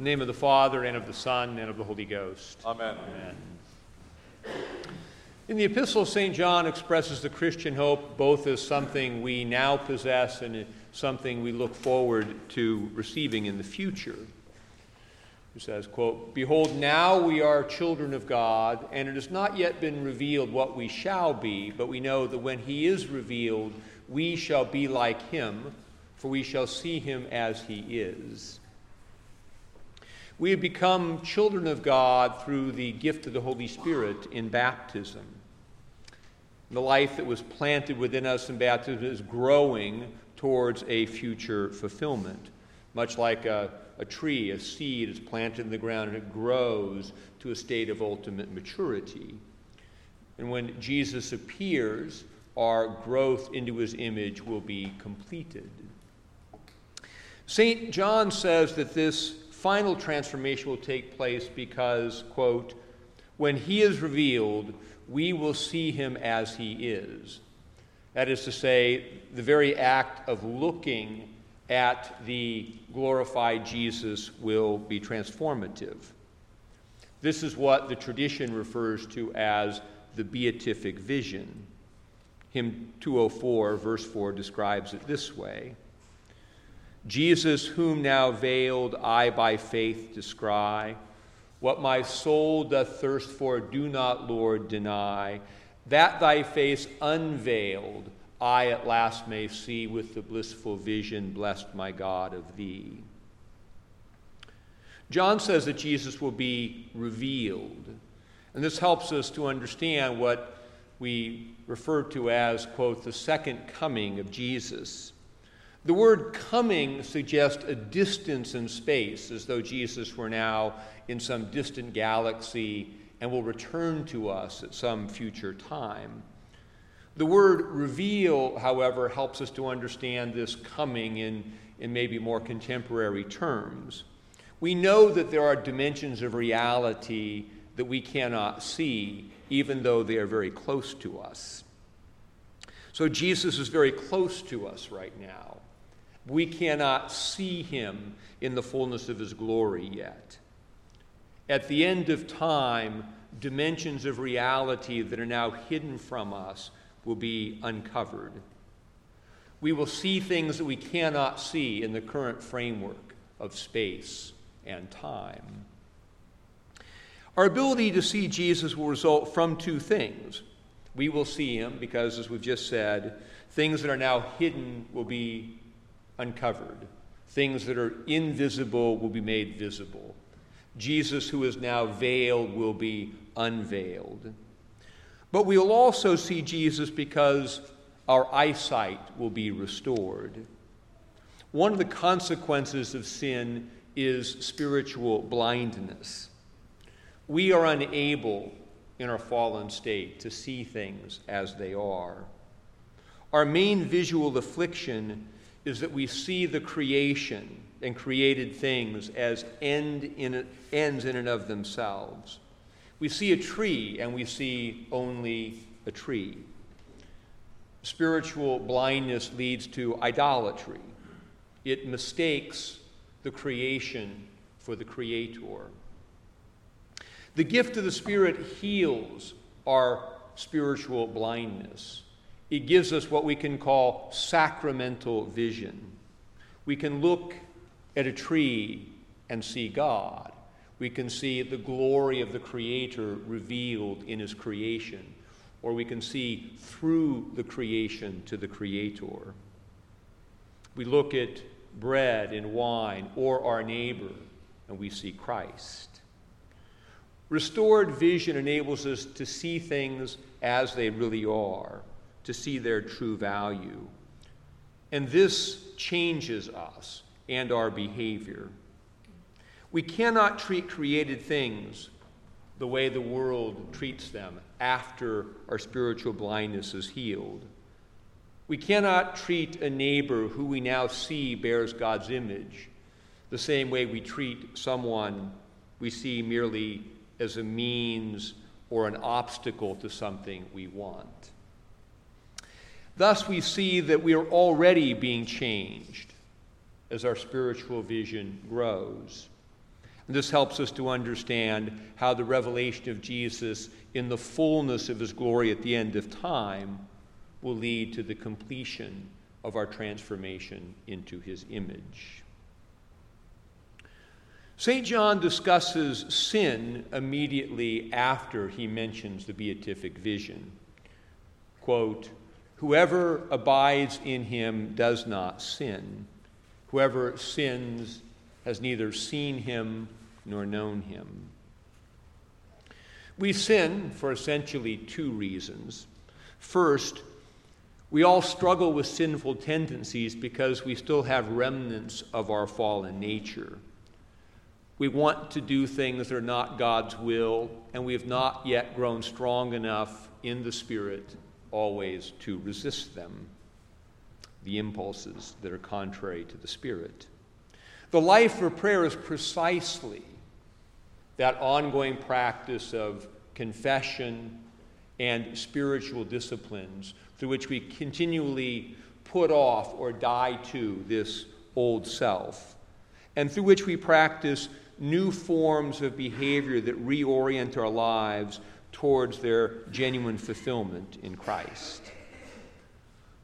In the name of the Father, and of the Son, and of the Holy Ghost. Amen. Amen. In the Epistle, St. John expresses the Christian hope both as something we now possess and something we look forward to receiving in the future. He says, quote, "Behold, now we are children of God, and it has not yet been revealed what we shall be, but we know that when he is revealed, we shall be like him, for we shall see him as he is." We have become children of God through the gift of the Holy Spirit in baptism. The life that was planted within us in baptism is growing towards a future fulfillment, much like a tree, a seed is planted in the ground and it grows to a state of ultimate maturity. And when Jesus appears, our growth into his image will be completed. St. John says that this final transformation will take place because, quote, "when he is revealed, we will see him as he is." That is to say, the very act of looking at the glorified Jesus will be transformative. This is what the tradition refers to as the beatific vision. Hymn 204, verse 4, describes it this way: "Jesus, whom now veiled I by faith descry, what my soul doth thirst for do not, Lord, deny. That thy face unveiled I at last may see with the blissful vision, blessed my God, of thee." John says that Jesus will be revealed, and this helps us to understand what we refer to as, quote, the second coming of Jesus. The word "coming" suggests a distance in space, as though Jesus were now in some distant galaxy and will return to us at some future time. The word "reveal," however, helps us to understand this coming in maybe more contemporary terms. We know that there are dimensions of reality that we cannot see, even though they are very close to us. So Jesus is very close to us right now. We cannot see him in the fullness of his glory yet. At the end of time, dimensions of reality that are now hidden from us will be uncovered. We will see things that we cannot see in the current framework of space and time. Our ability to see Jesus will result from two things. We will see him because, as we've just said, things that are now hidden will be uncovered. Things that are invisible will be made visible. Jesus, who is now veiled, will be unveiled. But we will also see Jesus because our eyesight will be restored. One of the consequences of sin is spiritual blindness. We are unable, in our fallen state, to see things as they are. Our main visual affliction is that we see the creation and created things as ends in and of themselves. We see a tree and we see only a tree. Spiritual blindness leads to idolatry. It mistakes the creation for the creator. The gift of the Spirit heals our spiritual blindness. It gives us what we can call sacramental vision. We can look at a tree and see God. We can see the glory of the Creator revealed in his creation, or we can see through the creation to the Creator. We look at bread and wine or our neighbor, and we see Christ. Restored vision enables us to see things as they really are, to see their true value. And this changes us and our behavior. We cannot treat created things the way the world treats them after our spiritual blindness is healed. We cannot treat a neighbor who we now see bears God's image the same way we treat someone we see merely as a means or an obstacle to something we want. Thus, we see that we are already being changed as our spiritual vision grows. And this helps us to understand how the revelation of Jesus in the fullness of his glory at the end of time will lead to the completion of our transformation into his image. St. John discusses sin immediately after he mentions the beatific vision. Quote, "Whoever abides in him does not sin. Whoever sins has neither seen him nor known him." We sin for essentially two reasons. First, we all struggle with sinful tendencies because we still have remnants of our fallen nature. We want to do things that are not God's will, and we have not yet grown strong enough in the Spirit always to resist them, the impulses that are contrary to the Spirit. The life of prayer is precisely that ongoing practice of confession and spiritual disciplines through which we continually put off or die to this old self, and through which we practice new forms of behavior that reorient our lives towards their genuine fulfillment in Christ.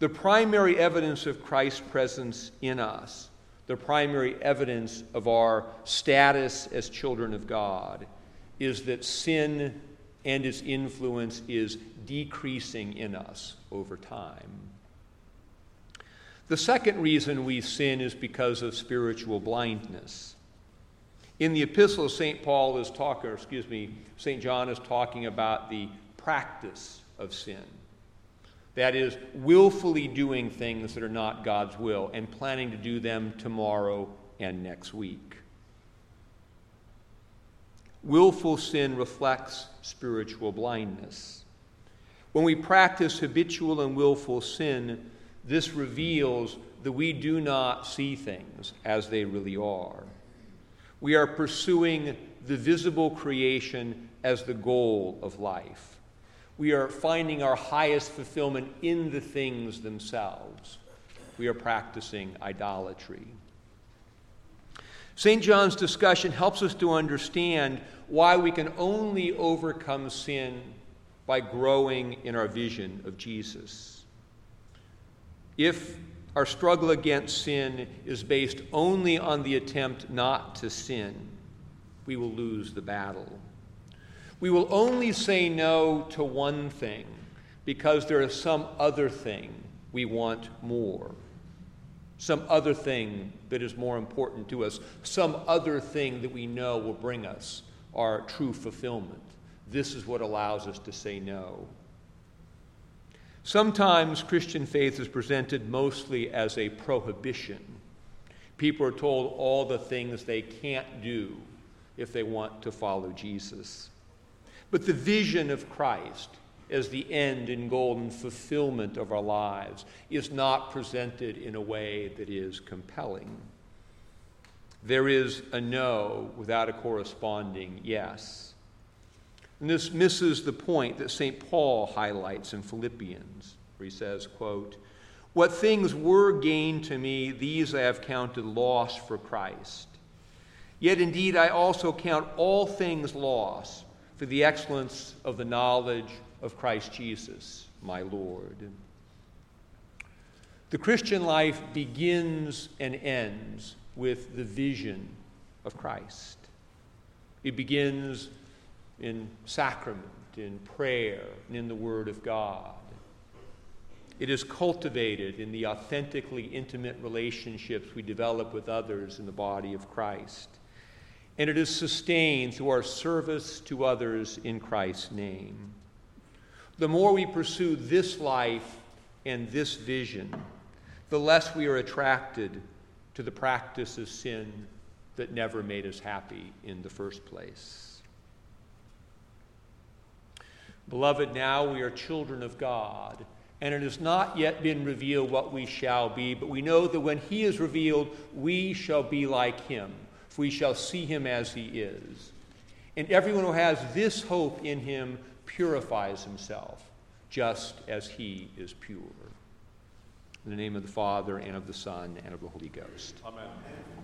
The primary evidence of Christ's presence in us, the primary evidence of our status as children of God, is that sin and its influence is decreasing in us over time. The second reason we sin is because of spiritual blindness. In the epistle, St. John is talking about the practice of sin. That is, willfully doing things that are not God's will and planning to do them tomorrow and next week. Willful sin reflects spiritual blindness. When we practice habitual and willful sin, this reveals that we do not see things as they really are. We are pursuing the visible creation as the goal of life. We are finding our highest fulfillment in the things themselves. We are practicing idolatry. St. John's discussion helps us to understand why we can only overcome sin by growing in our vision of Jesus. If our struggle against sin is based only on the attempt not to sin, we will lose the battle. We will only say no to one thing because there is some other thing we want more, some other thing that is more important to us, some other thing that we know will bring us our true fulfillment. This is what allows us to say no. Sometimes Christian faith is presented mostly as a prohibition. People are told all the things they can't do if they want to follow Jesus. But the vision of Christ as the end and goal and fulfillment of our lives is not presented in a way that is compelling. There is a no without a corresponding yes. And this misses the point that St. Paul highlights in Philippians, where he says, quote, "What things were gain to me, these I have counted loss for Christ. Yet indeed I also count all things loss for the excellence of the knowledge of Christ Jesus, my Lord." The Christian life begins and ends with the vision of Christ. It begins in sacrament, in prayer, and in the Word of God. It is cultivated in the authentically intimate relationships we develop with others in the body of Christ. And it is sustained through our service to others in Christ's name. The more we pursue this life and this vision, the less we are attracted to the practice of sin that never made us happy in the first place. Beloved, now we are children of God, and it has not yet been revealed what we shall be, but we know that when he is revealed, we shall be like him. We shall see him as he is. And everyone who has this hope in him purifies himself, just as he is pure. In the name of the Father, and of the Son, and of the Holy Ghost. Amen.